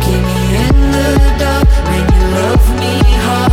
Give me in the dark, when you love me hard.